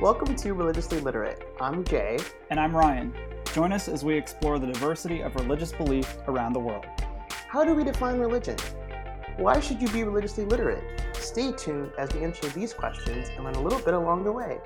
Welcome to Religiously Literate. I'm Jay. And I'm Ryan. Join us as we explore the diversity of religious belief around the world. How do we define religion? Why should you be religiously literate? Stay tuned as we answer these questions and learn a little bit along the way.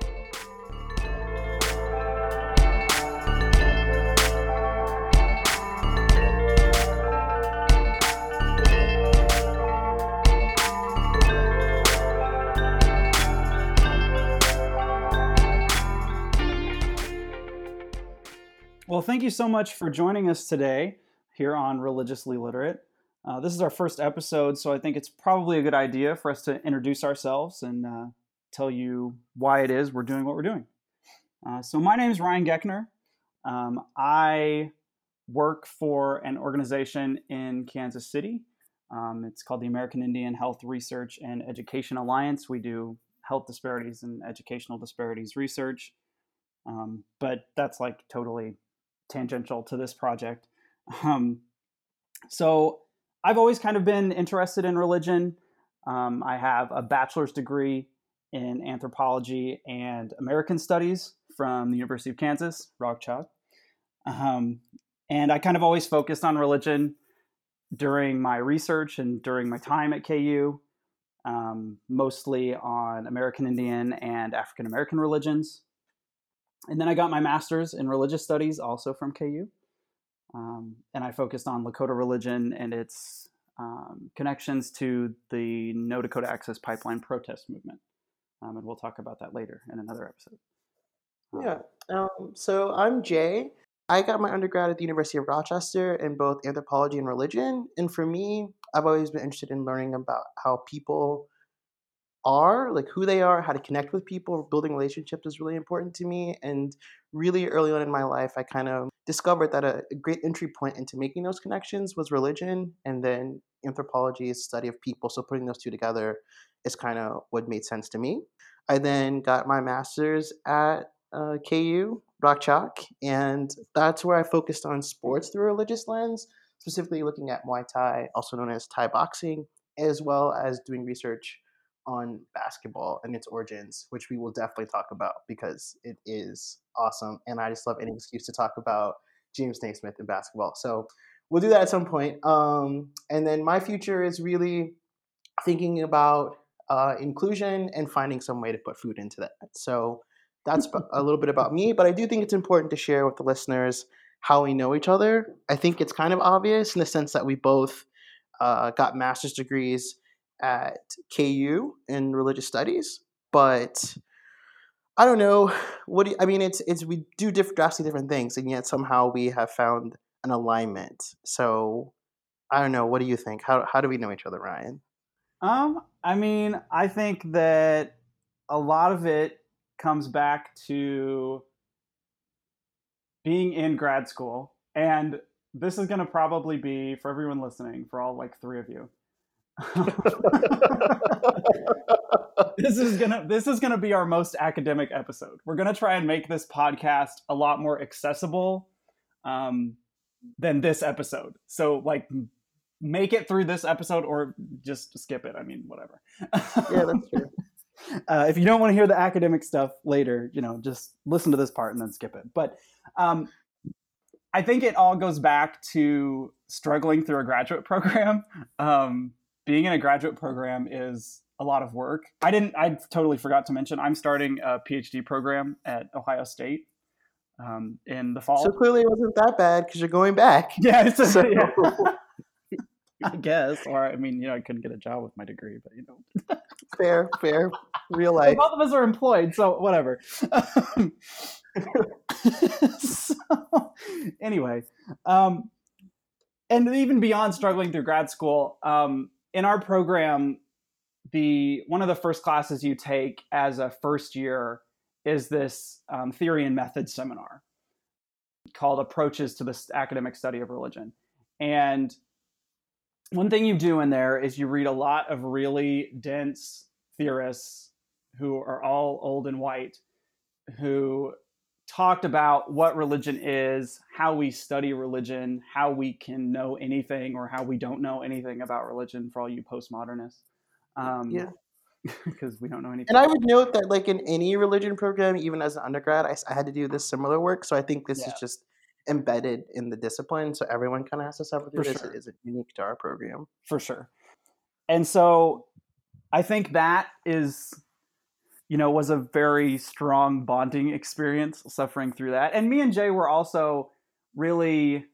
Well, thank you so much for joining us today here on Religiously Literate. This is our first episode, so I think it's probably a good idea for us to introduce ourselves and tell you why it is we're doing what we're doing. So my name is Ryan Geckner. I work for an organization in Kansas City. It's called the American Indian Health Research and Education Alliance. We do health disparities and educational disparities research, but that's like totally tangential to this project. So I've always kind of been interested in religion. I have a bachelor's degree in anthropology and American studies from the University of Kansas, Rochester. And I kind of always focused on religion during my research and during my time at KU, mostly on American Indian and African American religions. And then I got my master's in religious studies, also from KU. And I focused on Lakota religion and its connections to the Dakota Access Pipeline protest movement. And we'll talk about that later in another episode. So I'm Jay. I got my undergrad at the University of Rochester in both anthropology and religion. And for me, I've always been interested in learning about how people are, like who they are, how to connect with people. Building relationships is really important to me. And really early on in my life, I kind of discovered that a great entry point into making those connections was religion. And then anthropology is study of people. So putting those two together is kind of what made sense to me. I then got my master's at KU, Rock Chalk. And that's where I focused on sports through a religious lens, specifically looking at Muay Thai, also known as Thai boxing, as well as doing research on basketball and its origins, which we will definitely talk about because it is awesome. And I just love any excuse to talk about James Naismith and basketball. So we'll do that at some point. And then my future is really thinking about inclusion and finding some way to put food into that. So that's a little bit about me, but I do think it's important to share with the listeners how we know each other. I think it's kind of obvious in the sense that we both got master's degrees at KU in religious studies, but I don't know what I mean. It's we do drastically different things, and yet somehow we have found an alignment. So I don't know. What do you think? How do we know each other, Ryan? I mean, I think that a lot of it comes back to being in grad school, and this is going to probably be for everyone listening, for all like three of you. This is gonna be our most academic episode. We're gonna try and make this podcast a lot more accessible than this episode. So like, make it through this episode or just skip it. I mean, whatever. Yeah, that's true. If you don't want to hear the academic stuff later, just listen to this part and then skip it. But I think it all goes back to struggling through a graduate program. Being in a graduate program is a lot of work. I totally forgot to mention, I'm starting a PhD program at Ohio State in the fall. So clearly it wasn't that bad because you're going back. Yeah. I guess. Or, I couldn't get a job with my degree, but Fair. Real life. Both of us are employed, so whatever. So, anyway, and even beyond struggling through grad school, in our program, one of the first classes you take as a first year is this theory and methods seminar called Approaches to the Academic Study of Religion. And one thing you do in there is you read a lot of really dense theorists who are all old and white, who talked about what religion is, how we study religion, how we can know anything or how we don't know anything about religion, for all you postmodernists. because we don't know anything. And I would note that, like, in any religion program, even as an undergrad, I had to do this similar work. So I think this is just embedded in the discipline. So everyone kind of has to suffer through this. It isn't unique to our program. For sure. And so I think that is, you know, was a very strong bonding experience suffering through that. And me and Jay were also really,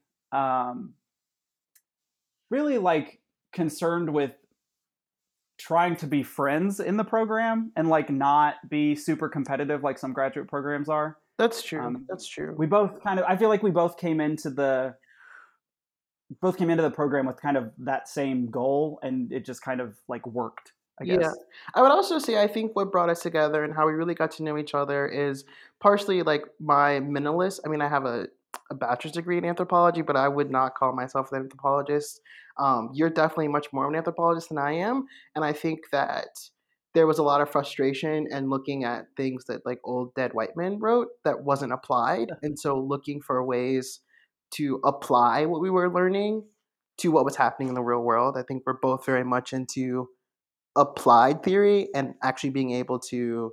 really like concerned with trying to be friends in the program and like not be super competitive like some graduate programs are. That's true. That's true. We both kind of, I feel like we both came into the program with kind of that same goal, and it just kind of like worked, I guess. Yeah. I would also say, I think what brought us together and how we really got to know each other is partially like my mentalist. I mean, I have a bachelor's degree in anthropology, but I would not call myself an anthropologist. You're definitely much more of an anthropologist than I am. And I think that there was a lot of frustration and looking at things that like old dead white men wrote that wasn't applied. And so looking for ways to apply what we were learning to what was happening in the real world. I think we're both very much into applied theory and actually being able to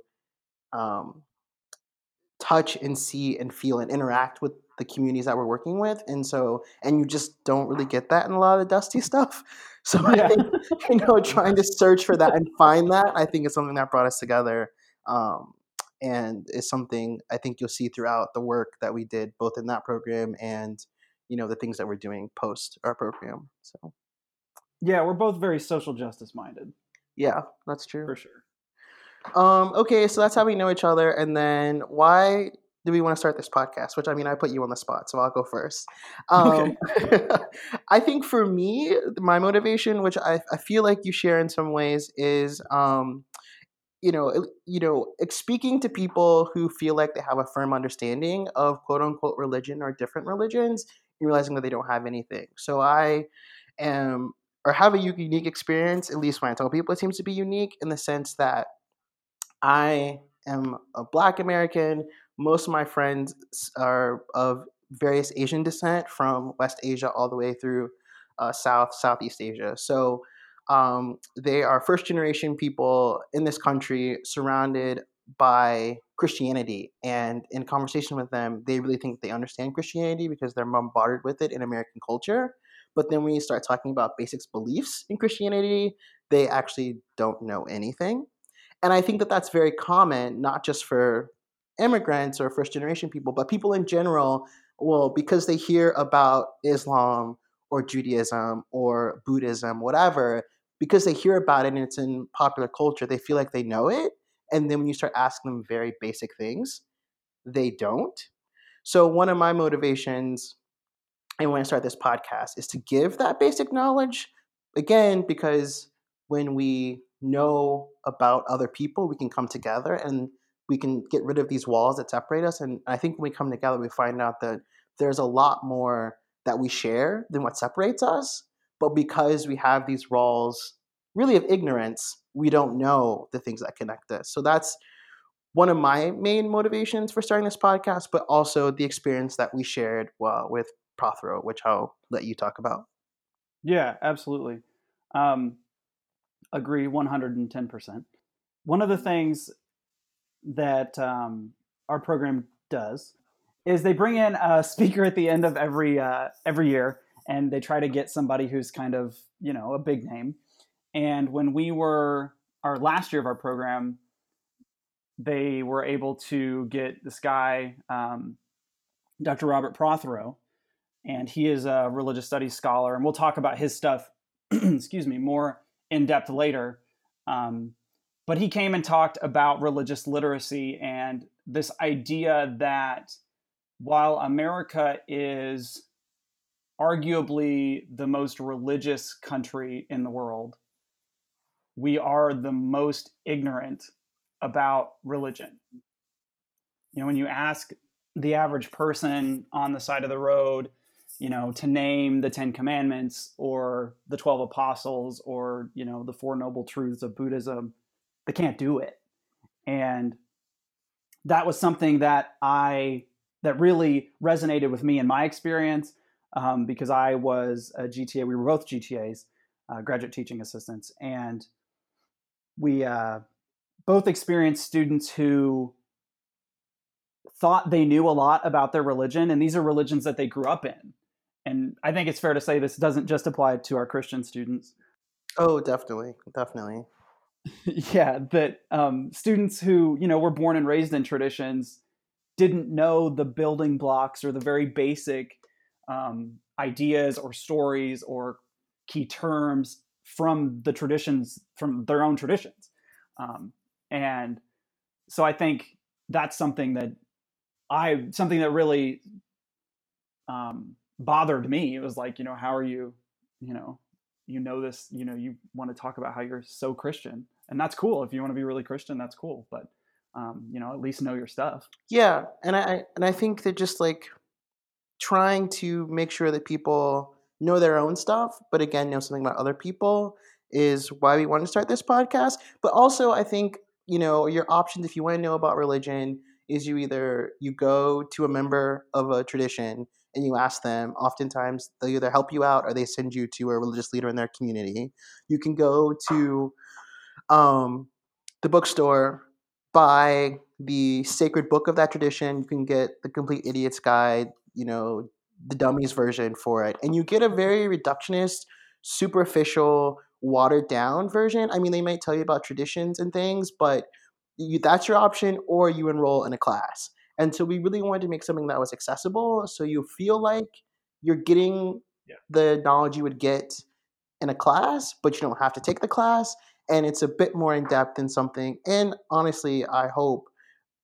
touch and see and feel and interact with the communities that we're working with. And so, and you just don't really get that in a lot of the dusty stuff. So I think, you know, trying to search for that and find that, I think is something that brought us together. And is something I think you'll see throughout the work that we did both in that program and, you know, the things that we're doing post our program. So, yeah, we're both very social justice minded. Yeah, that's true. For sure. Okay, so that's how we know each other. And then why do we want to start this podcast? Which, I mean, I put you on the spot, so I'll go first. Okay. I think for me, my motivation, which I feel like you share in some ways, is you know, speaking to people who feel like they have a firm understanding of quote unquote religion or different religions and realizing that they don't have anything. So I am, or have a unique experience, at least when I tell people it seems to be unique, in the sense that I am a Black American. Most of my friends are of various Asian descent, from West Asia all the way through Southeast Asia. So they are first generation people in this country surrounded by Christianity. And in conversation with them, they really think they understand Christianity because they're bombarded with it in American culture. But then when you start talking about basic beliefs in Christianity, they actually don't know anything. And I think that that's very common, not just for immigrants or first generation people, but people in general, well, because they hear about Islam or Judaism or Buddhism, whatever, because they hear about it and it's in popular culture, they feel like they know it. And then when you start asking them very basic things, they don't. So one of my motivations, and when I start this podcast, is to give that basic knowledge, again, because when we know about other people, we can come together and we can get rid of these walls that separate us. And I think when we come together, we find out that there's a lot more that we share than what separates us. But because we have these walls really of ignorance, we don't know the things that connect us. So that's one of my main motivations for starting this podcast, but also the experience that we shared with Prothero, which I'll let you talk about. Yeah, absolutely. Agree 110%. One of the things that our program does is they bring in a speaker at the end of every year, and they try to get somebody who's kind of, you know, a big name. And when we were, our last year of our program, they were able to get this guy, Dr. Robert Prothero, and he is a religious studies scholar, and we'll talk about his stuff, excuse me, more in depth later. But he came and talked about religious literacy and this idea that while America is arguably the most religious country in the world, we are the most ignorant about religion. You know, when you ask the average person on the side of the road, you know, to name the 10 Commandments or the 12 Apostles or, you know, the Four Noble Truths of Buddhism, they can't do it. And that was something that that really resonated with me in my experience, because I was a GTA. We were both GTAs, graduate teaching assistants. And we both experienced students who thought they knew a lot about their religion, and these are religions that they grew up in. And I think it's fair to say this doesn't just apply to our Christian students. Oh, definitely. Definitely. Yeah, that students who, were born and raised in traditions didn't know the building blocks or the very basic ideas or stories or key terms from the traditions, from their own traditions. And so I think that's something that really bothered me. It was like, how are you, this, you want to talk about how you're so Christian, and that's cool. If you want to be really Christian, that's cool. But, at least know your stuff. Yeah. And I think that just like trying to make sure that people know their own stuff, but again, know something about other people is why we wanted to start this podcast. But also I think, your options, if you want to know about religion, is you go to a member of a tradition and you ask them. Oftentimes they'll either help you out or they send you to a religious leader in their community. You can go to the bookstore, buy the sacred book of that tradition. You can get the Complete Idiot's Guide, the dummies version for it. And you get a very reductionist, superficial, watered down version. I mean, they might tell you about traditions and things, but that's your option, or you enroll in a class. And so we really wanted to make something that was accessible, so you feel like you're getting the knowledge you would get in a class, but you don't have to take the class. And it's a bit more in-depth than something, and honestly, I hope,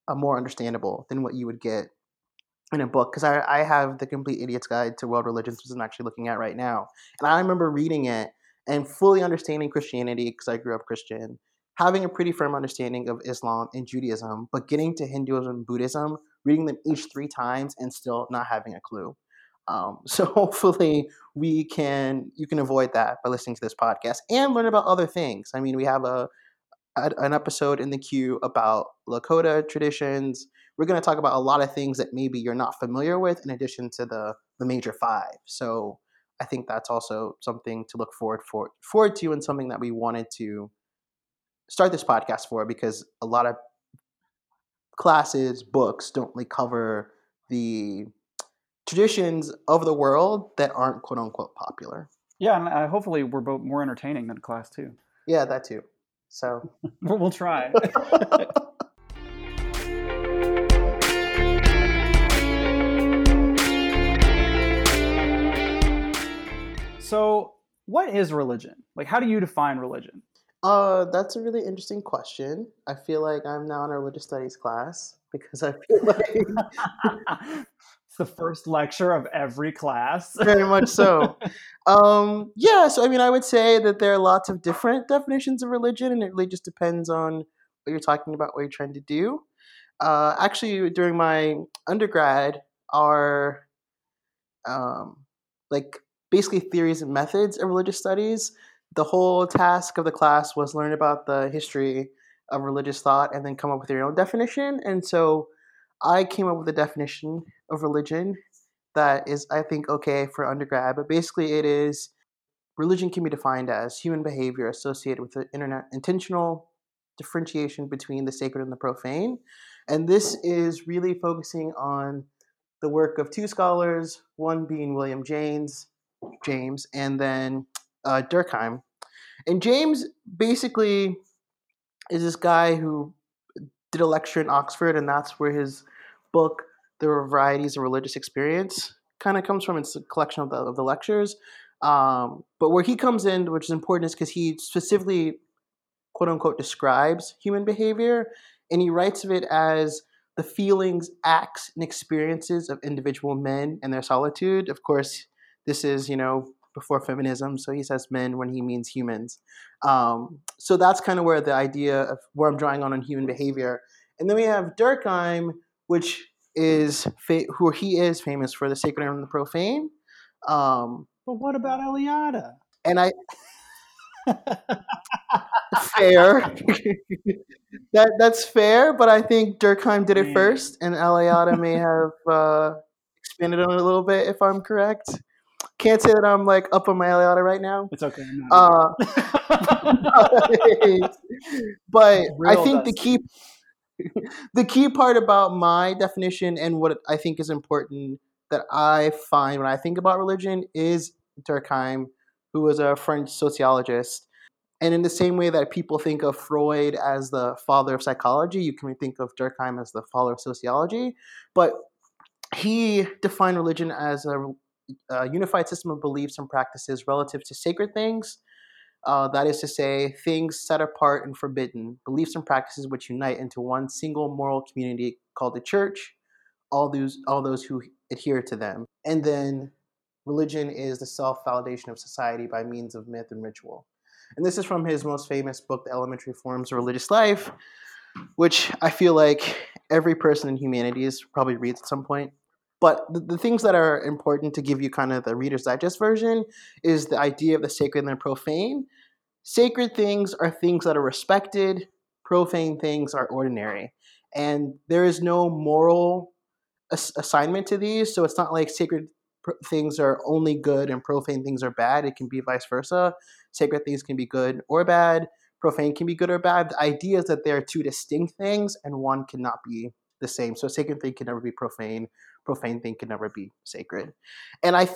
more understandable than what you would get in a book. Because I have the Complete Idiot's Guide to World Religions, which I'm actually looking at right now. And I remember reading it and fully understanding Christianity, because I grew up Christian, having a pretty firm understanding of Islam and Judaism, but getting to Hinduism and Buddhism, reading them each 3 times and still not having a clue. So hopefully you can avoid that by listening to this podcast and learn about other things. I mean, we have an episode in the queue about Lakota traditions. We're going to talk about a lot of things that maybe you're not familiar with, in addition to the major 5. So I think that's also something to look forward to, and something that we wanted to start this podcast for, because a lot of classes, books don't really cover the traditions of the world that aren't quote unquote popular. Yeah, and hopefully we're both more entertaining than class too. Yeah, that too. So we'll try. So what is religion? Like, how do you define religion? That's a really interesting question. I feel like I'm now in a religious studies class, because I feel like it's the first lecture of every class. Very much so. So I mean, I would say that there are lots of different definitions of religion, and it really just depends on what you're talking about, what you're trying to do. Actually, during my undergrad, our basically theories and methods of religious studies, the whole task of the class was learn about the history of religious thought and then come up with your own definition. And so I came up with a definition of religion that is, I think, okay for undergrad, but basically it is, religion can be defined as human behavior associated with the intentional differentiation between the sacred and the profane. And this is really focusing on the work of 2 scholars, one being William James, and then Durkheim. And James basically is this guy who did a lecture in Oxford, and that's where his book, The Varieties of Religious Experience, kind of comes from. It's a collection of the lectures. But where he comes in, which is important, is because he specifically, quote unquote, describes human behavior, and he writes of it as the feelings, acts, and experiences of individual men and their solitude. Of course, this is, before feminism, so he says men when he means humans. So that's kind of where the idea of where I'm drawing on human behavior. And then we have Durkheim, which is who he is famous for, the sacred and the profane. But what about Eliade? And I fair. that's fair, but I think Durkheim did it first, and Eliade may have expanded on it a little bit, if I'm correct. Can't say that I'm up on my Eliade right now. It's okay. I'm not But I think the key part about my definition and what I think is important that I find when I think about religion is Durkheim, who was a French sociologist. And in the same way that people think of Freud as the father of psychology, you can think of Durkheim as the father of sociology. But he defined religion as a unified system of beliefs and practices relative to sacred things. That is to say, things set apart and forbidden, beliefs and practices which unite into one single moral community called the church, all those who adhere to them. And then religion is the self-validation of society by means of myth and ritual. And this is from his most famous book, The Elementary Forms of Religious Life, which I feel like every person in humanities probably reads at some point. But the things that are important to give you kind of the Reader's Digest version is the idea of the sacred and the profane. Sacred things are things that are respected. Profane things are ordinary. And there is no moral assignment to these. So it's not like sacred things are only good and profane things are bad. It can be vice versa. Sacred things can be good or bad. Profane can be good or bad. The idea is that there are two distinct things and one cannot be the same. So a sacred thing can never be profane. Profane thing can never be sacred. And I'm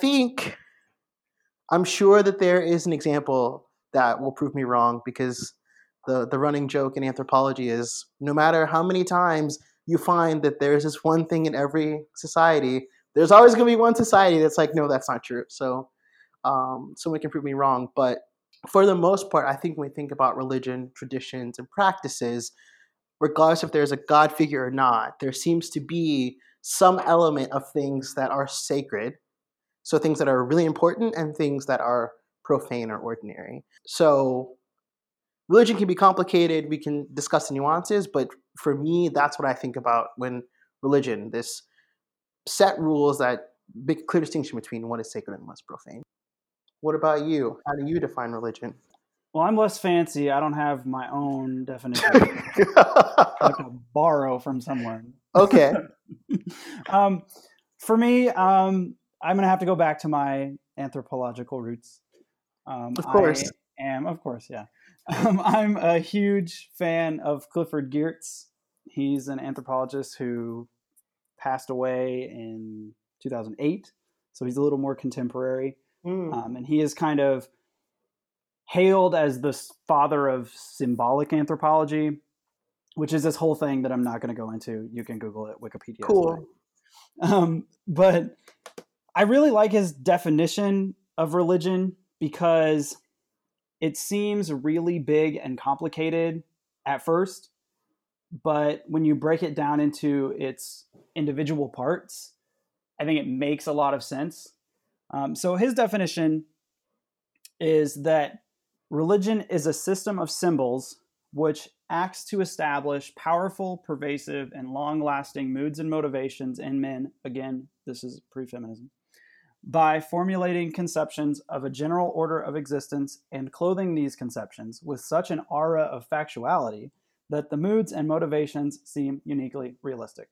sure that there is an example that will prove me wrong, because the running joke in anthropology is no matter how many times you find that there's this one thing in every society, there's always going to be one society that's like, no, that's not true. So someone can prove me wrong. But for the most part, I think when we think about religion, traditions, and practices, regardless if there's a God figure or not, there seems to be some element of things that are sacred, so things that are really important and things that are profane or ordinary. So religion can be complicated, we can discuss the nuances, but for me, that's what I think about when religion, this set rules that make clear distinction between what is sacred and what's profane. What about you? How do you define religion? Well, I'm less fancy. I don't have my own definition. I have to borrow from somewhere. Okay. For me, I'm going to have to go back to my anthropological roots. Of course. I am, of course, yeah. I'm a huge fan of Clifford Geertz. He's an anthropologist who passed away in 2008, so he's a little more contemporary. And he is kind of hailed as the father of symbolic anthropology, which is this whole thing that I'm not going to go into. You can Google it, Wikipedia. Cool. But I really like his definition of religion because it seems really big and complicated at first, but when you break it down into its individual parts, I think it makes a lot of sense. So his definition is that religion is a system of symbols which acts to establish powerful, pervasive, and long-lasting moods and motivations in men, again, this is pre-feminism, by formulating conceptions of a general order of existence and clothing these conceptions with such an aura of factuality that the moods and motivations seem uniquely realistic.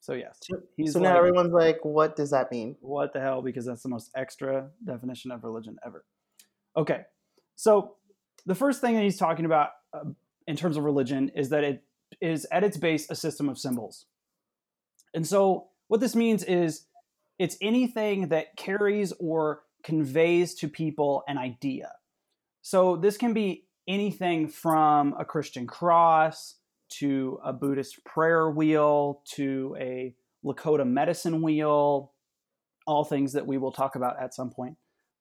So yes. So now everyone's like, what does that mean? What the hell? Because that's the most extra definition of religion ever. Okay. So the first thing that he's talking about in terms of religion is that it is at its base a system of symbols. And so what this means is it's anything that carries or conveys to people an idea. So this can be anything from a Christian cross to a Buddhist prayer wheel, to a Lakota medicine wheel, all things that we will talk about at some point.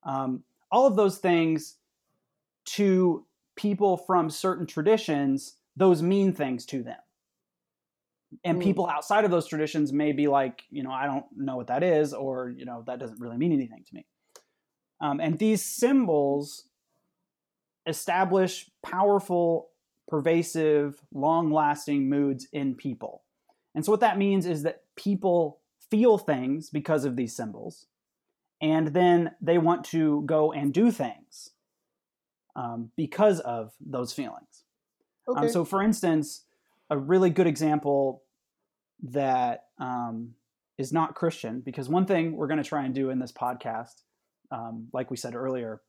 All of those things to people from certain traditions, those mean things to them. And people outside of those traditions may be like, you know, I don't know what that is, or, you know, that doesn't really mean anything to me. And these symbols establish powerful, pervasive, long-lasting moods in people. And so what that means is that people feel things because of these symbols, and then they want to go and do things because of those feelings. Okay. So for instance, a really good example that is not Christian, because one thing we're going to try and do in this podcast, like we said earlier,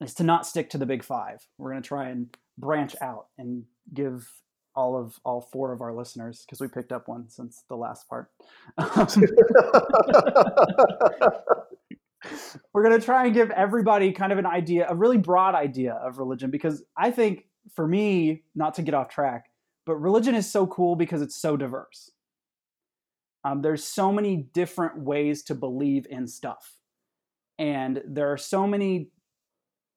is to not stick to the big five. We're going to try and branch out and give all four of our listeners, because we picked up one since the last part. We're going to try and give everybody kind of an idea, a really broad idea of religion, because I think for me, not to get off track, but religion is so cool because it's so diverse. There's so many different ways to believe in stuff. And there are so many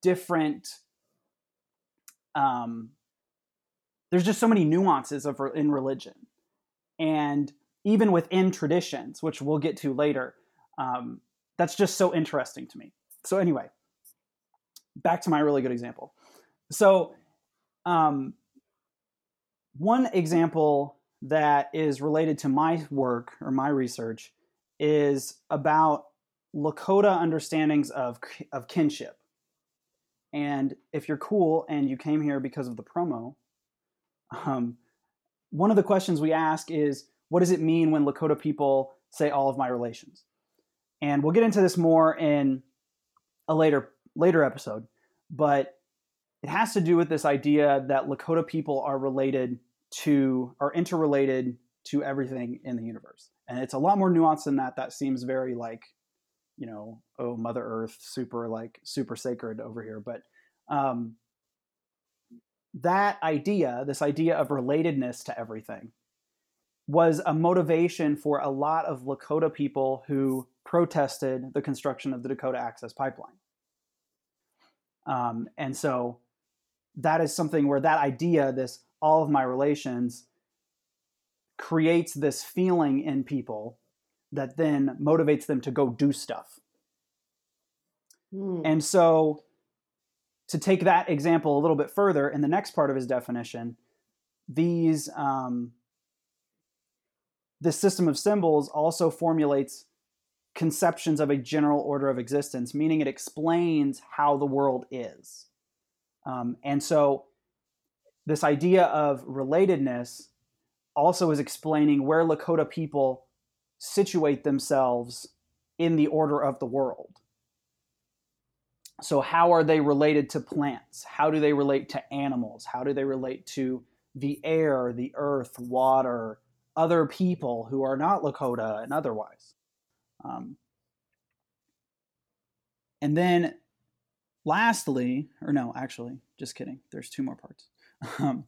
different, there's just so many nuances of in religion. And even within traditions, which we'll get to later, that's just so interesting to me. So anyway, back to my really good example. So one example that is related to my work or my research is about Lakota understandings of kinship. And if you're cool and you came here because of the promo, one of the questions we ask is, what does it mean when Lakota people say all of my relations? And we'll get into this more in a later episode, but it has to do with this idea that Lakota people are related to, are interrelated to everything in the universe. And it's a lot more nuanced than that. That seems very like, you know, oh, Mother Earth, super sacred over here. But that idea, this idea of relatedness to everything, was a motivation for a lot of Lakota people who protested the construction of the Dakota Access Pipeline. And so that is something where that idea, this all of my relations, creates this feeling in people that then motivates them to go do stuff. Mm. And so to take that example a little bit further, in the next part of his definition, these this system of symbols also formulates conceptions of a general order of existence, meaning it explains how the world is. And so this idea of relatedness also is explaining where Lakota people situate themselves in the order of the world. So how are they related to plants? How do they relate to animals? How do they relate to the air, the earth, water, other people who are not Lakota and otherwise? And then lastly, or no, actually, just kidding. There's two more parts. Like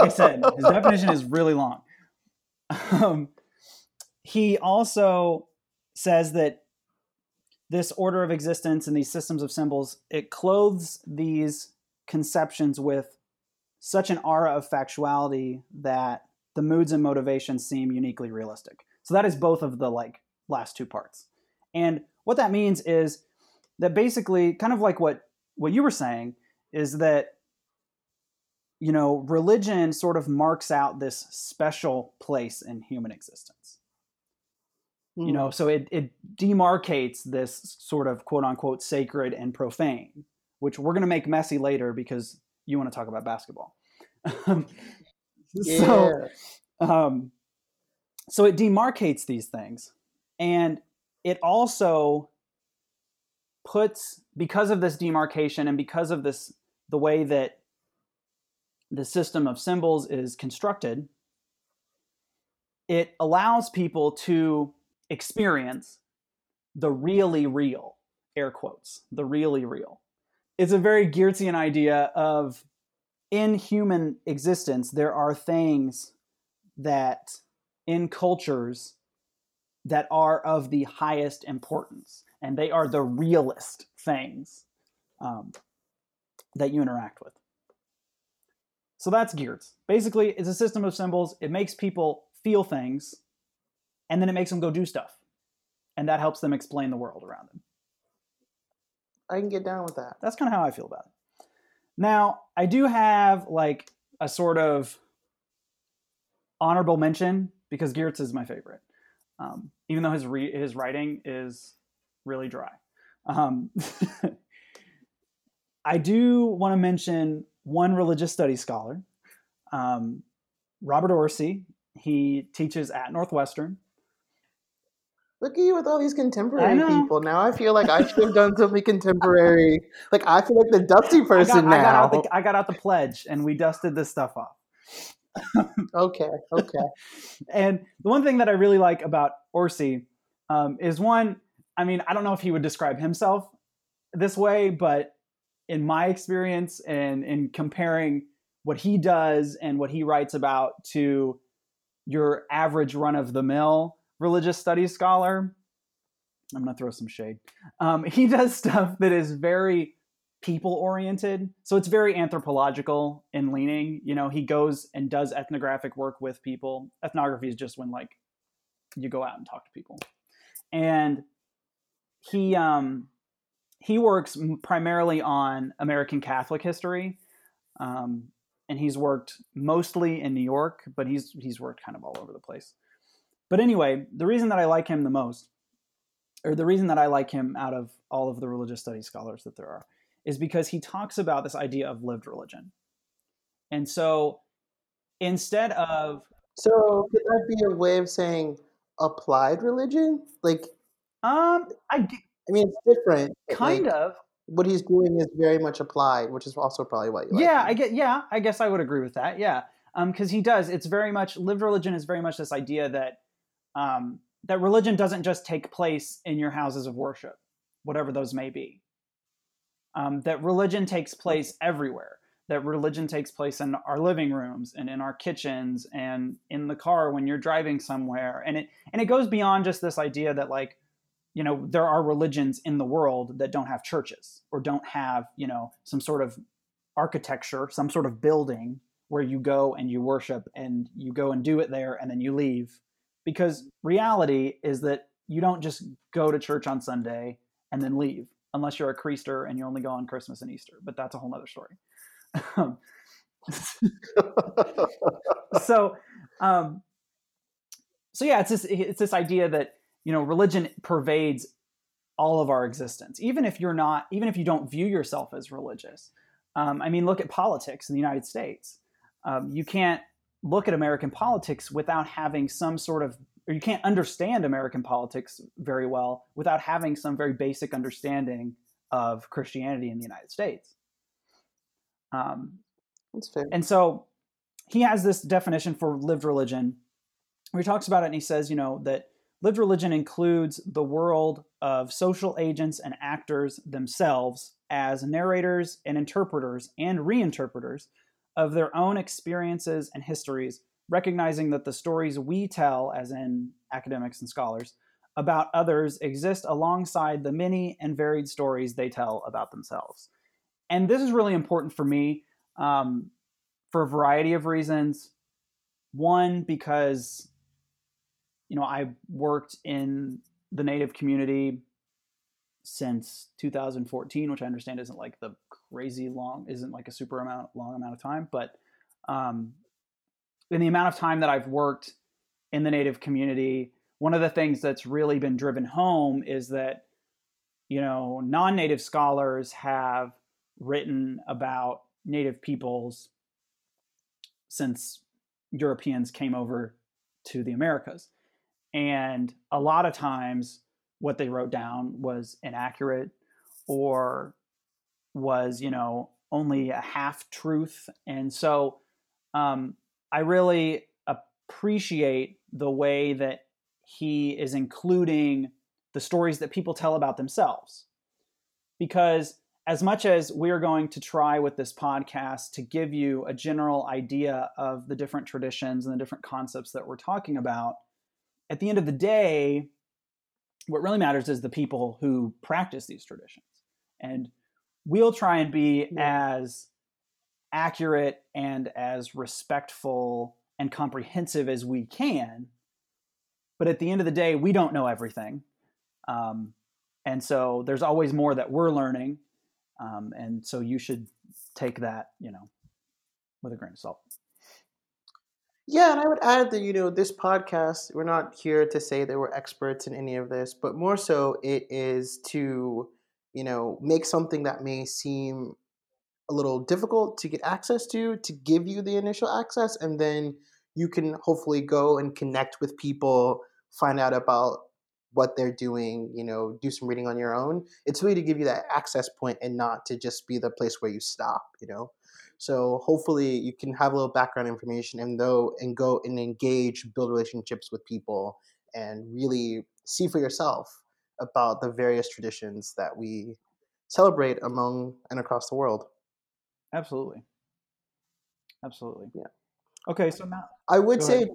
I said, his definition is really long. He also says that this order of existence and these systems of symbols, it clothes these conceptions with such an aura of factuality that the moods and motivations seem uniquely realistic. So that is both of the like last two parts. And what that means is that basically kind of like what you were saying is that, you know, religion sort of marks out this special place in human existence. Mm. You know, so it demarcates this sort of quote unquote sacred and profane, which we're going to make messy later because you want to talk about basketball. Yeah. So it demarcates these things, and it also puts, because of this demarcation and because of this, the way that the system of symbols is constructed, it allows people to experience the really real, air quotes, the really real. It's a very Geertzian idea of in human existence, there are things that in cultures that are of the highest importance, and they are the realest things that you interact with. So that's Geertz. Basically, it's a system of symbols. It makes people feel things, and then it makes them go do stuff. And that helps them explain the world around them. I can get down with that. That's kind of how I feel about it. Now, I do have like a sort of honorable mention because Geertz is my favorite. Even though his writing is really dry. I do want to mention one religious studies scholar, Robert Orsi. He teaches at Northwestern. Look at you with all these contemporary people. Now I feel like I should have done something contemporary. Like, I feel like the dusty person now. I got out the pledge, and we dusted this stuff off. Okay. And the one thing that I really like about Orsi is one, I mean, I don't know if he would describe himself this way, but in my experience and in comparing what he does and what he writes about to your average run-of-the-mill religious studies scholar, I'm going to throw some shade. He does stuff that is very people-oriented. So it's very anthropological in leaning. You know, he goes and does ethnographic work with people. Ethnography is just when, like, you go out and talk to people. And he works primarily on American Catholic history. And he's worked mostly in New York, but he's worked kind of all over the place. But anyway, the reason that I like him the most, or the reason that I like him out of all of the religious studies scholars that there are, is because he talks about this idea of lived religion. And so instead of... So could that be a way of saying applied religion? Like, I mean, it's different. Kind of. What he's doing is very much applied, which is also probably what you like. I guess I would agree with that. Yeah. Because he does. It's very much, lived religion is very much this idea that that religion doesn't just take place in your houses of worship, whatever those may be. That religion takes place everywhere. That religion takes place in our living rooms and in our kitchens and in the car when you're driving somewhere. And it goes beyond just this idea that, like, you know, there are religions in the world that don't have churches or don't have, you know, some sort of architecture, some sort of building where you go and you worship and you go and do it there and then you leave. Because reality is that you don't just go to church on Sunday and then leave, unless you're a creaster and you only go on Christmas and Easter. But that's a whole other story. So yeah, it's this idea that, you know, religion pervades all of our existence, even if you don't view yourself as religious. I mean, look at politics in the United States. You can't look at American politics without having some sort of, or you can't understand American politics very well without having some very basic understanding of Christianity in the United States. That's fair. And so he has this definition for lived religion where he talks about it, and he says, you know, that lived religion includes the world of social agents and actors themselves as narrators and interpreters and reinterpreters of their own experiences and histories, recognizing that the stories we tell, as in academics and scholars, about others exist alongside the many and varied stories they tell about themselves. And this is really important for me for a variety of reasons. One, because, you know, I worked in the Native community since 2014, which I understand isn't like the crazy long, isn't like a super long amount of time, but in the amount of time that I've worked in the Native community, one of the things that's really been driven home is that, you know, non-Native scholars have written about Native peoples since Europeans came over to the Americas. And a lot of times what they wrote down was inaccurate or was, you know, only a half truth. And so I really appreciate the way that he is including the stories that people tell about themselves. Because as much as we're going to try with this podcast to give you a general idea of the different traditions and the different concepts that we're talking about, at the end of the day, what really matters is the people who practice these traditions. And we'll try and be as accurate and as respectful and comprehensive as we can. But at the end of the day, we don't know everything. And so there's always more that we're learning. And so you should take that, you know, with a grain of salt. Yeah, and I would add that, you know, this podcast, we're not here to say that we're experts in any of this, but more so it is to, you know, make something that may seem a little difficult to get access to give you the initial access, and then you can hopefully go and connect with people, find out about what they're doing, you know, do some reading on your own. It's really to give you that access point and not to just be the place where you stop, you know. So hopefully you can have a little background information and go and engage, build relationships with people, and really see for yourself about the various traditions that we celebrate among and across the world. Absolutely. Absolutely. Yeah. Okay, so now I would say,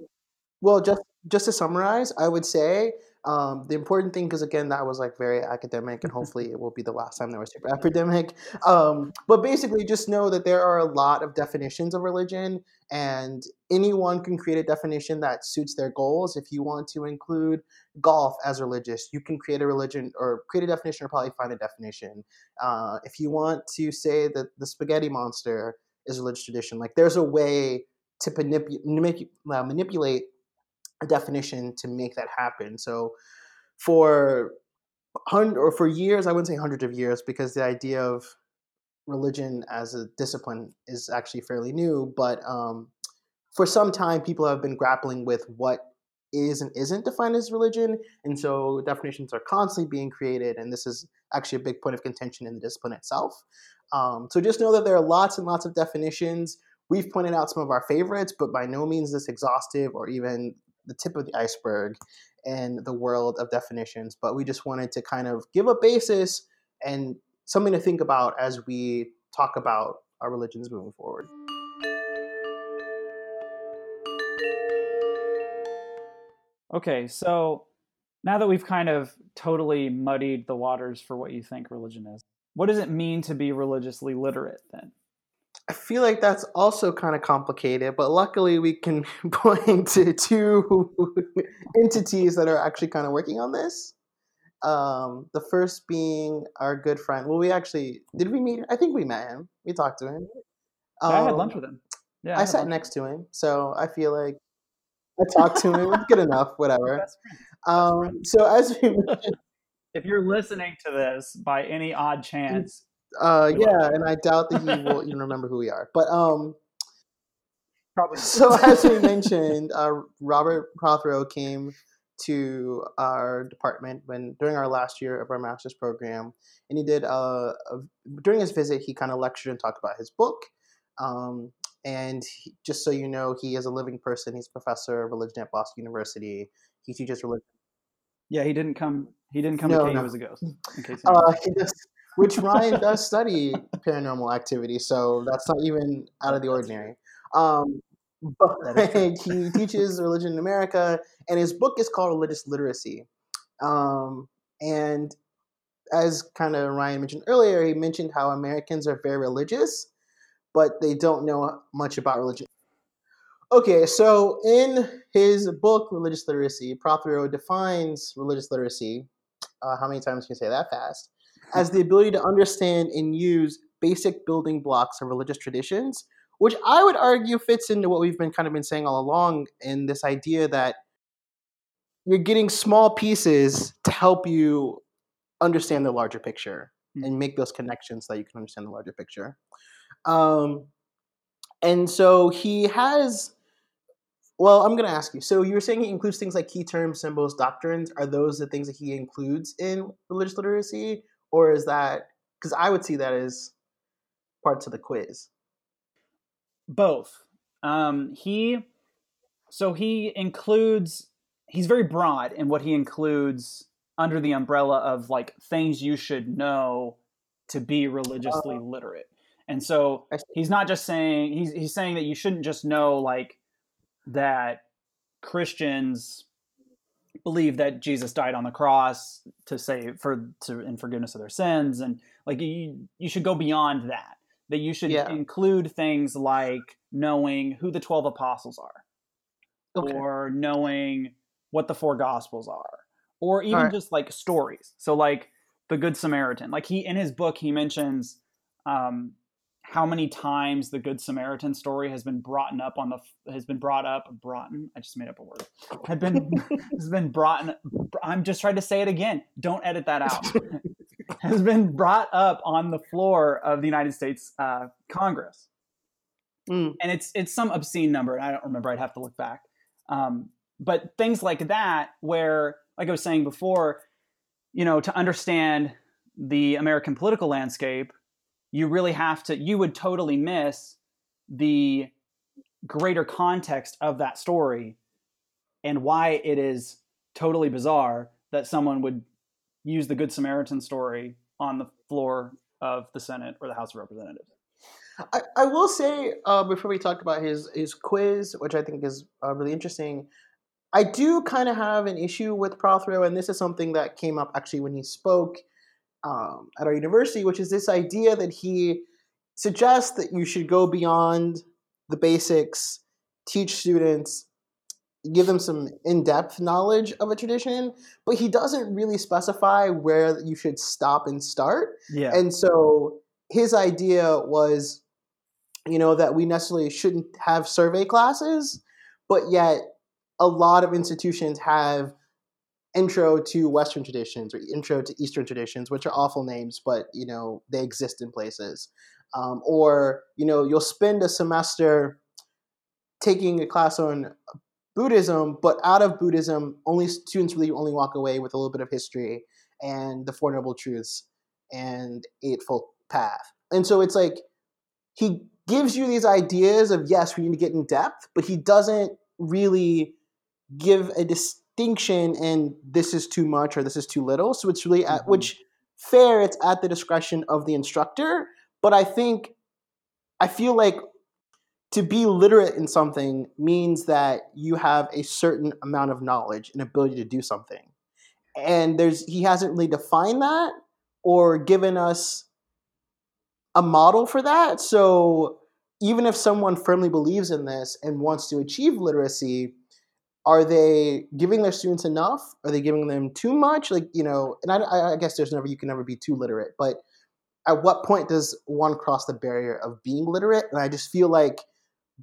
well, just to summarize, I would say the important thing, because again, that was like very academic, and hopefully it will be the last time that we're super academic. But basically, just know that there are a lot of definitions of religion, and anyone can create a definition that suits their goals. If you want to include golf as religious, you can create a religion or create a definition, or probably find a definition. If you want to say that the spaghetti monster is a religious tradition, like there's a way to manipulate a definition to make that happen. So for years, I wouldn't say hundreds of years, because the idea of religion as a discipline is actually fairly new, but for some time people have been grappling with what is and isn't defined as religion, and so definitions are constantly being created, and this is actually a big point of contention in the discipline itself. So just know that there are lots and lots of definitions. We've pointed out some of our favorites, but by no means this exhaustive or even the tip of the iceberg in the world of definitions. But we just wanted to kind of give a basis and something to think about as we talk about our religions moving forward. Okay, so now that we've kind of totally muddied the waters for what you think religion is, what does it mean to be religiously literate then? I feel like that's also kind of complicated, but luckily we can point to two entities that are actually kind of working on this. The first being our good friend. Well, did we meet him? I think we met him. We talked to him. I had lunch with him. Yeah, I sat next to him, so I feel like I talked to him. Good enough, whatever. So as we if you're listening to this by any odd chance, yeah, and I doubt that he will even remember who we are. But probably. So as we mentioned, Robert Prothero came to our department during our last year of our master's program, and he did during his visit he kind of lectured and talked about his book. And he, just so you know, he is a living person. He's a professor of religion at Boston University. He teaches religion. Yeah, he didn't come. He didn't come. No. He was a ghost. In case you know. Which Ryan does study paranormal activity, so that's not even out of the ordinary. But he teaches religion in America, and his book is called Religious Literacy. And as kind of Ryan mentioned earlier, he mentioned how Americans are very religious, but they don't know much about religion. Okay, so in his book, Religious Literacy, Prothero defines religious literacy. How many times can you say that fast? As the ability to understand and use basic building blocks of religious traditions, which I would argue fits into what we've been kind of been saying all along, in this idea that you're getting small pieces to help you understand the larger picture and make those connections so that you can understand the larger picture. And so he has, well, I'm going to ask you. So you were saying he includes things like key terms, symbols, doctrines. Are those the things that he includes in religious literacy? Or is that, because I would see that as parts of the quiz. Both. He's very broad in what he includes under the umbrella of like things you should know to be religiously literate. And so he's not just saying, he's saying that you shouldn't just know like that Christians believe that Jesus died on the cross to save in forgiveness of their sins, and like you should go beyond that. That you should include things like knowing who the 12 apostles are, or knowing what the four gospels are, or even just like stories. So like the Good Samaritan. Like he in his book he mentions how many times the Good Samaritan story has been brought up on the has been brought up on the floor of the United States Congress, and it's some obscene number. I don't remember. I'd have to look back. But things like that, where like I was saying before, you know, to understand the American political landscape, you really have to, you would totally miss the greater context of that story and why it is totally bizarre that someone would use the Good Samaritan story on the floor of the Senate or the House of Representatives. I will say, before we talk about his quiz, which I think is really interesting, I do kind of have an issue with Prothero, and this is something that came up actually when he spoke at our university, which is this idea that he suggests that you should go beyond the basics, teach students, give them some in-depth knowledge of a tradition, but he doesn't really specify where you should stop and start. Yeah. And so his idea was, you know, that we necessarily shouldn't have survey classes, but yet a lot of institutions have intro to Western traditions or intro to Eastern traditions, which are awful names, but, you know, they exist in places. Or, you know, you'll spend a semester taking a class on Buddhism, but out of Buddhism, students really only walk away with a little bit of history and the Four Noble Truths and Eightfold Path. And so it's like he gives you these ideas of, yes, we need to get in depth, but he doesn't really give a distinction and this is too much or this is too little. So it's really at it's at the discretion of the instructor. But I feel like to be literate in something means that you have a certain amount of knowledge and ability to do something. And he hasn't really defined that or given us a model for that. So even if someone firmly believes in this and wants to achieve literacy, are they giving their students enough? Are they giving them too much? Like, you know, and I guess you can never be too literate, but at what point does one cross the barrier of being literate? And I just feel like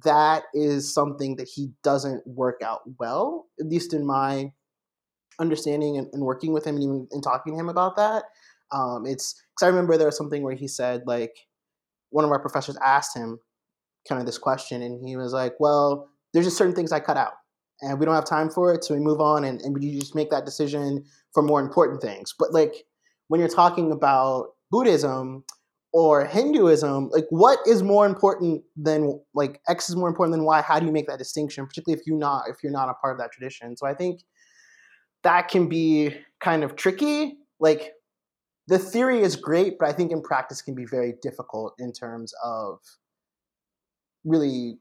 that is something that he doesn't work out well, at least in my understanding and working with him and even in talking to him about that. Because I remember there was something where he said, like, one of our professors asked him kind of this question, and he was like, well, there's just certain things I cut out, and we don't have time for it, so we move on, and you just make that decision for more important things. But, like, when you're talking about Buddhism or Hinduism, like, what is more important than, like, X is more important than Y? How do you make that distinction, particularly if you're not a part of that tradition? So I think that can be kind of tricky. Like, the theory is great, but I think in practice can be very difficult in terms of really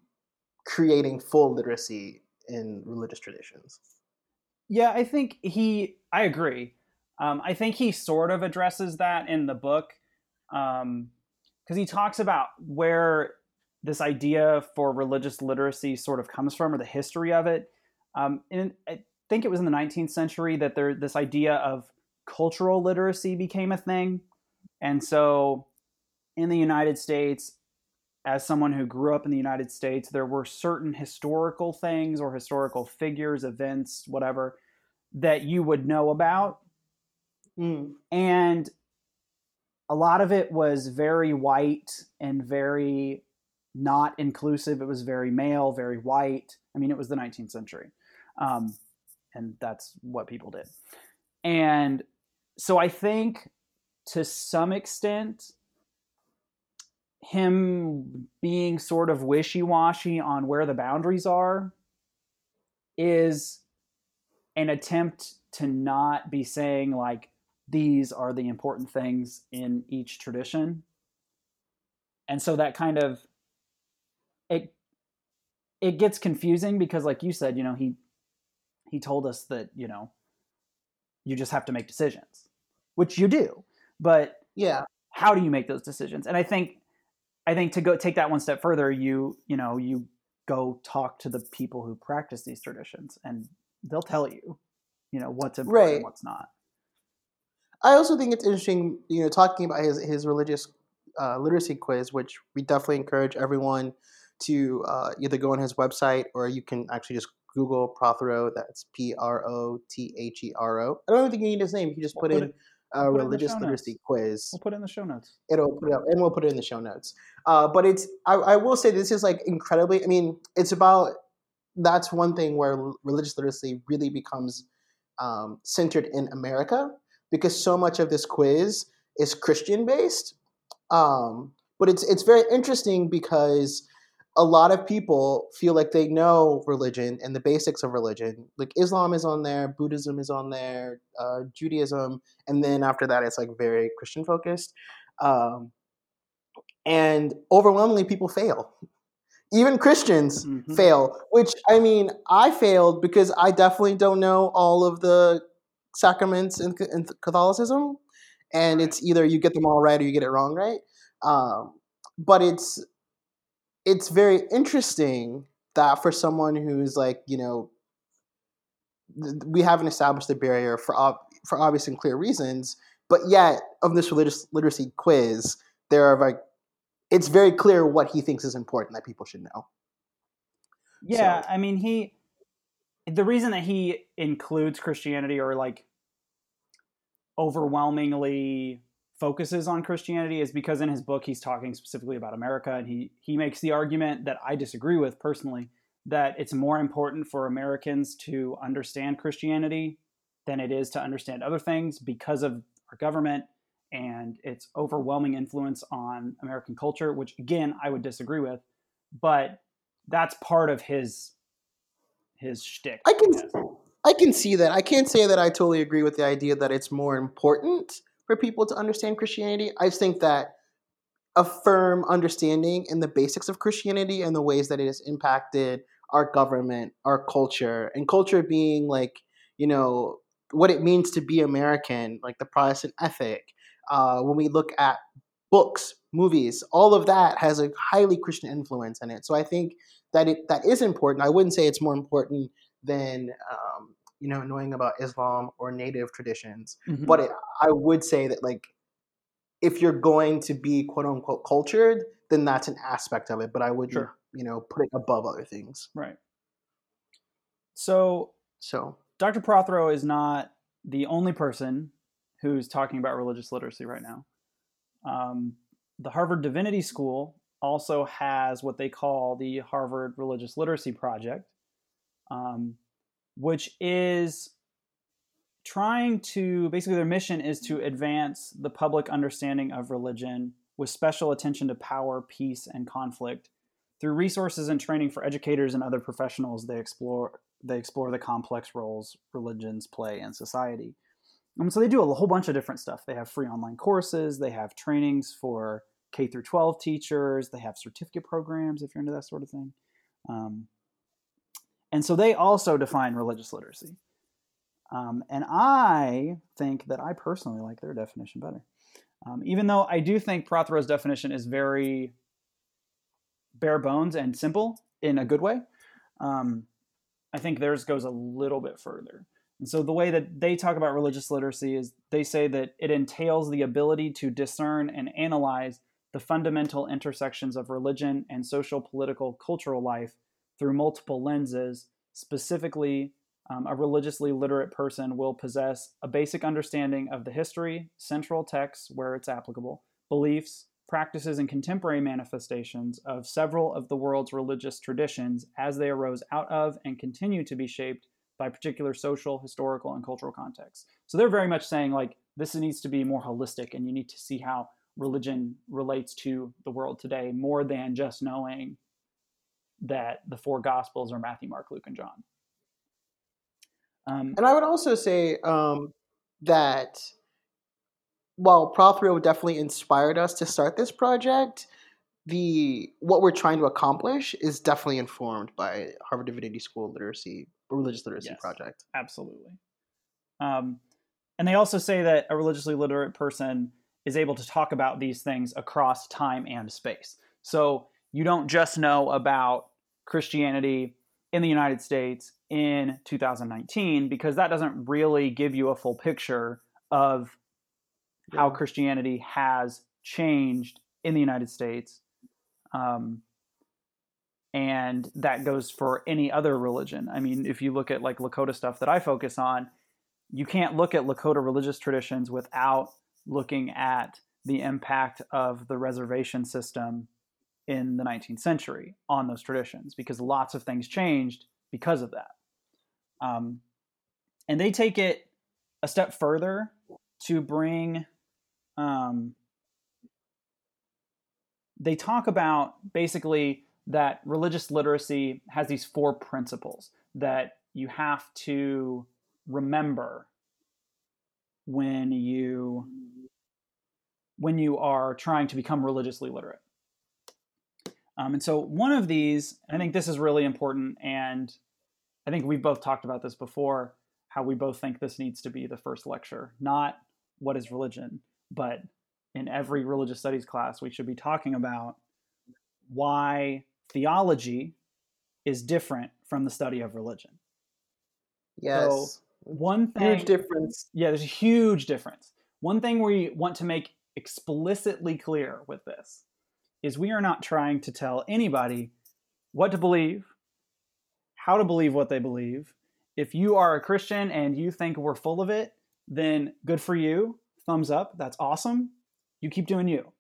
creating full literacy in religious traditions. Yeah, I agree. I think he sort of addresses that in the book, because he talks about where this idea for religious literacy sort of comes from, or the history of it. And I think it was in the 19th century that this idea of cultural literacy became a thing. And so in the United States, as someone who grew up in the United States, there were certain historical things or historical figures, events, whatever, that you would know about. And a lot of it was very white and very not inclusive. It was very male, very white. I mean, it was the 19th century. And that's what people did. And so I think to some extent, him being sort of wishy-washy on where the boundaries are is an attempt to not be saying, like, these are the important things in each tradition. And so that kind of, it gets confusing because, like you said, you know, he told us that, you know, you just have to make decisions, which you do, but yeah, how do you make those decisions? And I think to go take that one step further, you go talk to the people who practice these traditions and they'll tell you, you know, what's important and what's not. I also think it's interesting, you know, talking about his religious literacy quiz, which we definitely encourage everyone to either go on his website, or you can actually just Google Prothero. That's Prothero. I don't think you need his name. You can just put in religious literacy quiz. We'll put it in the show notes. It'll put it up, and we'll put it in the show notes. But it's, I will say this is, like, incredibly, I mean, it's about, that's one thing where religious literacy really becomes centered in America, because so much of this quiz is Christian-based. But it's very interesting because a lot of people feel like they know religion and the basics of religion. Like Islam is on there, Buddhism is on there, Judaism, and then after that it's like very Christian-focused. And overwhelmingly people fail. Even Christians mm-hmm. fail, which, I mean, I failed because I definitely don't know all of the sacraments in Catholicism. And it's either you get them all right or you get it wrong, right? But it's very interesting that for someone who's like, you know, we haven't established the barrier for obvious and clear reasons, but yet of this religious literacy quiz, there are like, it's very clear what he thinks is important that people should know. Yeah, so. I mean, the reason that he includes Christianity or like overwhelmingly focuses on Christianity is because in his book he's talking specifically about America, and he makes the argument that I disagree with personally, that it's more important for Americans to understand Christianity than it is to understand other things because of our government and its overwhelming influence on American culture, which again, I would disagree with, but that's part of his shtick. I can see that. I can't say that I totally agree with the idea that it's more important for people to understand Christianity. I think that a firm understanding in the basics of Christianity and the ways that it has impacted our government, our culture, and culture being like, you know, what it means to be American, like the Protestant ethic. When we look at books, movies, all of that has a highly Christian influence in it. So I think that that is important. I wouldn't say it's more important than you know, knowing about Islam or native traditions, mm-hmm. but I would say that like if you're going to be quote unquote cultured, then that's an aspect of it. But I would sure. you know, put it above other things. Right. So Dr. Prothero is not the only person who's talking about religious literacy right now. The Harvard Divinity School also has what they call the Harvard Religious Literacy Project, which is trying to, basically their mission is to advance the public understanding of religion with special attention to power, peace, and conflict. Through resources and training for educators and other professionals, they explore the complex roles religions play in society. And so they do a whole bunch of different stuff. They have free online courses. They have trainings for K through 12 teachers. They have certificate programs if you're into that sort of thing. And so they also define religious literacy. And I think that I personally like their definition better. Even though I do think Prothero's definition is very bare bones and simple in a good way, I think theirs goes a little bit further. And so the way that they talk about religious literacy is they say that it entails the ability to discern and analyze the fundamental intersections of religion and social, political, cultural life through multiple lenses. Specifically, a religiously literate person will possess a basic understanding of the history, central texts where it's applicable, beliefs, practices, and contemporary manifestations of several of the world's religious traditions as they arose out of and continue to be shaped by particular social, historical, and cultural contexts. So they're very much saying, like, this needs to be more holistic, and you need to see how religion relates to the world today more than just knowing that the four Gospels are Matthew, Mark, Luke, and John. And I would also say that while Prothero definitely inspired us to start this project, what we're trying to accomplish is definitely informed by Harvard Divinity School Religious Literacy Project. Absolutely. And they also say that a religiously literate person is able to talk about these things across time and space. So you don't just know about Christianity in the United States in 2019, because that doesn't really give you a full picture of how Christianity has changed in the United States. And that goes for any other religion. I mean, if you look at like Lakota stuff that I focus on, you can't look at Lakota religious traditions without looking at the impact of the reservation system in the 19th century on those traditions, because lots of things changed because of that. And they take it a step further to bring, they talk about basically that religious literacy has these four principles that you have to remember when you are trying to become religiously literate. And so one of these, I think this is really important, and I think we've both talked about this before, how we both think this needs to be the first lecture, not what is religion, but in every religious studies class, we should be talking about why theology is different from the study of religion. Yes. So one thing, huge difference. Yeah, there's a huge difference. One thing we want to make explicitly clear with this is we are not trying to tell anybody what to believe, how to believe what they believe. If you are a Christian and you think we're full of it, then good for you. Thumbs up. That's awesome. You keep doing you.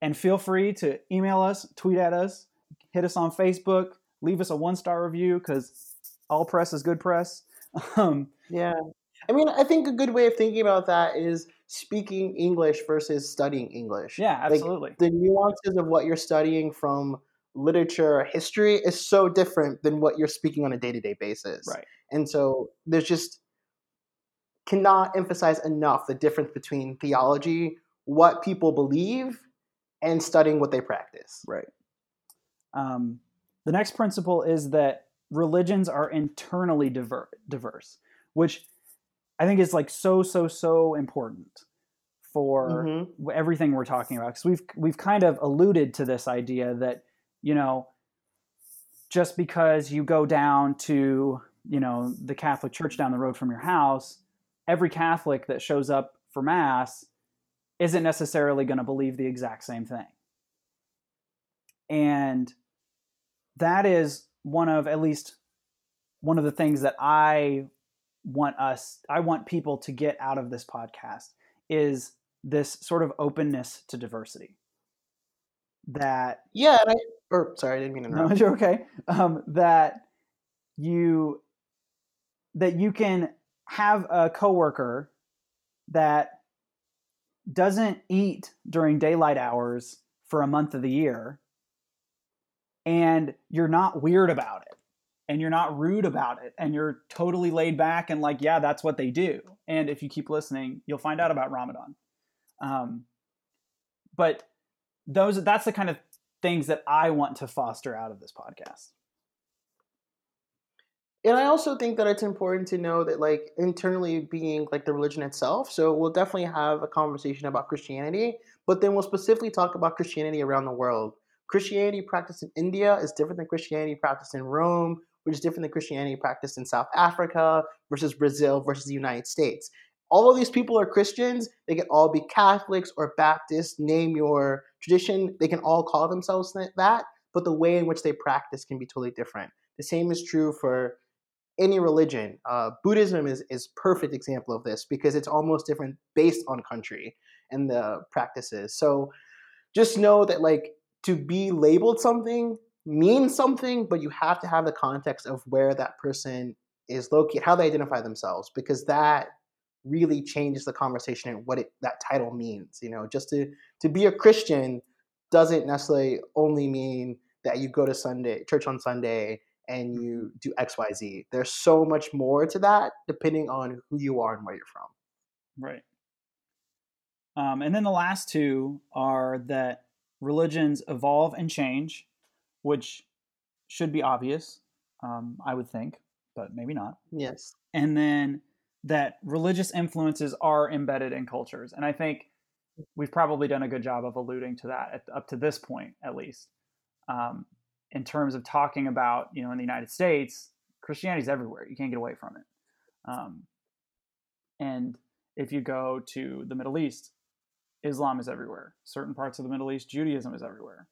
And feel free to email us, tweet at us, hit us on Facebook, leave us a 1-star review, because all press is good press. Yeah. I mean, I think a good way of thinking about that is speaking English versus studying English. Yeah, absolutely. Like, the nuances of what you're studying from literature or history is so different than what you're speaking on a day-to-day basis. Right. And so there's just cannot emphasize enough the difference between theology, what people believe, and studying what they practice. Right. The next principle is that religions are internally diverse, which I think is like so important for everything we're talking about. Because we've kind of alluded to this idea that, you know, just because you go down to, you know, the Catholic church down the road from your house, every Catholic that shows up for Mass isn't necessarily going to believe the exact same thing. And that is one of the things that I want people to get out of this podcast is this sort of openness to diversity. That sorry, I didn't mean to interrupt. No, you're okay. That you can have a coworker that doesn't eat during daylight hours for a month of the year, and you're not weird about it, and you're not rude about it, and you're totally laid back and like, yeah, that's what they do. And if you keep listening, you'll find out about Ramadan. But that's the kind of things that I want to foster out of this podcast. And I also think that it's important to know that, like, internally being like the religion itself. So we'll definitely have a conversation about Christianity, but then we'll specifically talk about Christianity around the world. Christianity practiced in India is different than Christianity practiced in Rome, which is different than Christianity practiced in South Africa versus Brazil versus the United States. All of these people are Christians. They can all be Catholics or Baptists, name your tradition. They can all call themselves that, but the way in which they practice can be totally different. The same is true for any religion. Buddhism is perfect example of this because it's almost different based on country and the practices. So just know that, like, to be labeled something means something, but you have to have the context of where that person is located, how they identify themselves, because that really changes the conversation and what that title means. You know, just to be a Christian doesn't necessarily only mean that you go to church on Sunday and you do X, Y, Z. There's so much more to that depending on who you are and where you're from. Right. And then the last two are that religions evolve and change, which should be obvious, I would think, but maybe not. Yes. And then that religious influences are embedded in cultures. And I think we've probably done a good job of alluding to that up to this point, at least, in terms of talking about, you know, in the United States, Christianity is everywhere. You can't get away from it. And if you go to the Middle East, Islam is everywhere. Certain parts of the Middle East, Judaism is everywhere.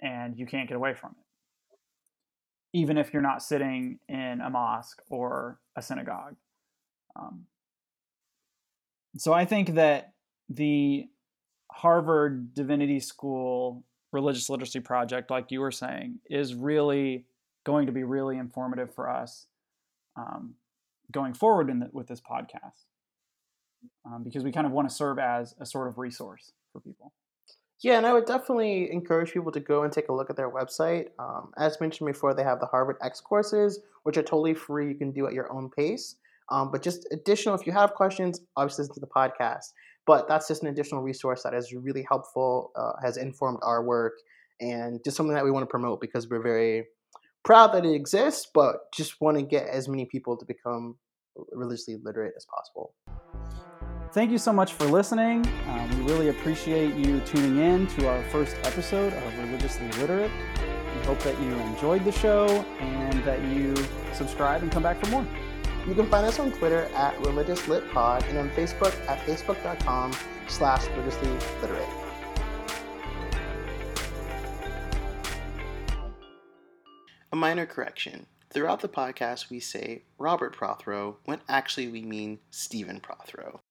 And you can't get away from it, even if you're not sitting in a mosque or a synagogue. So I think that the Harvard Divinity School Religious Literacy Project, like you were saying, is really going to be really informative for us going forward in with this podcast, because we kind of want to serve as a sort of resource for people. Yeah, and I would definitely encourage people to go and take a look at their website. As mentioned before, they have the Harvard X courses, which are totally free. You can do at your own pace. But just additional, if you have questions, obviously listen to the podcast. But that's just an additional resource that is really helpful, has informed our work, and just something that we want to promote because we're very proud that it exists, but just want to get as many people to become religiously literate as possible. Thank you so much for listening. We really appreciate you tuning in to our first episode of Religiously Literate. We hope that you enjoyed the show and that you subscribe and come back for more. You can find us on Twitter at ReligiousLitPod and on Facebook at facebook.com/ReligiouslyLiterate. A minor correction. Throughout the podcast, we say Robert Prothero, when actually we mean Stephen Prothero.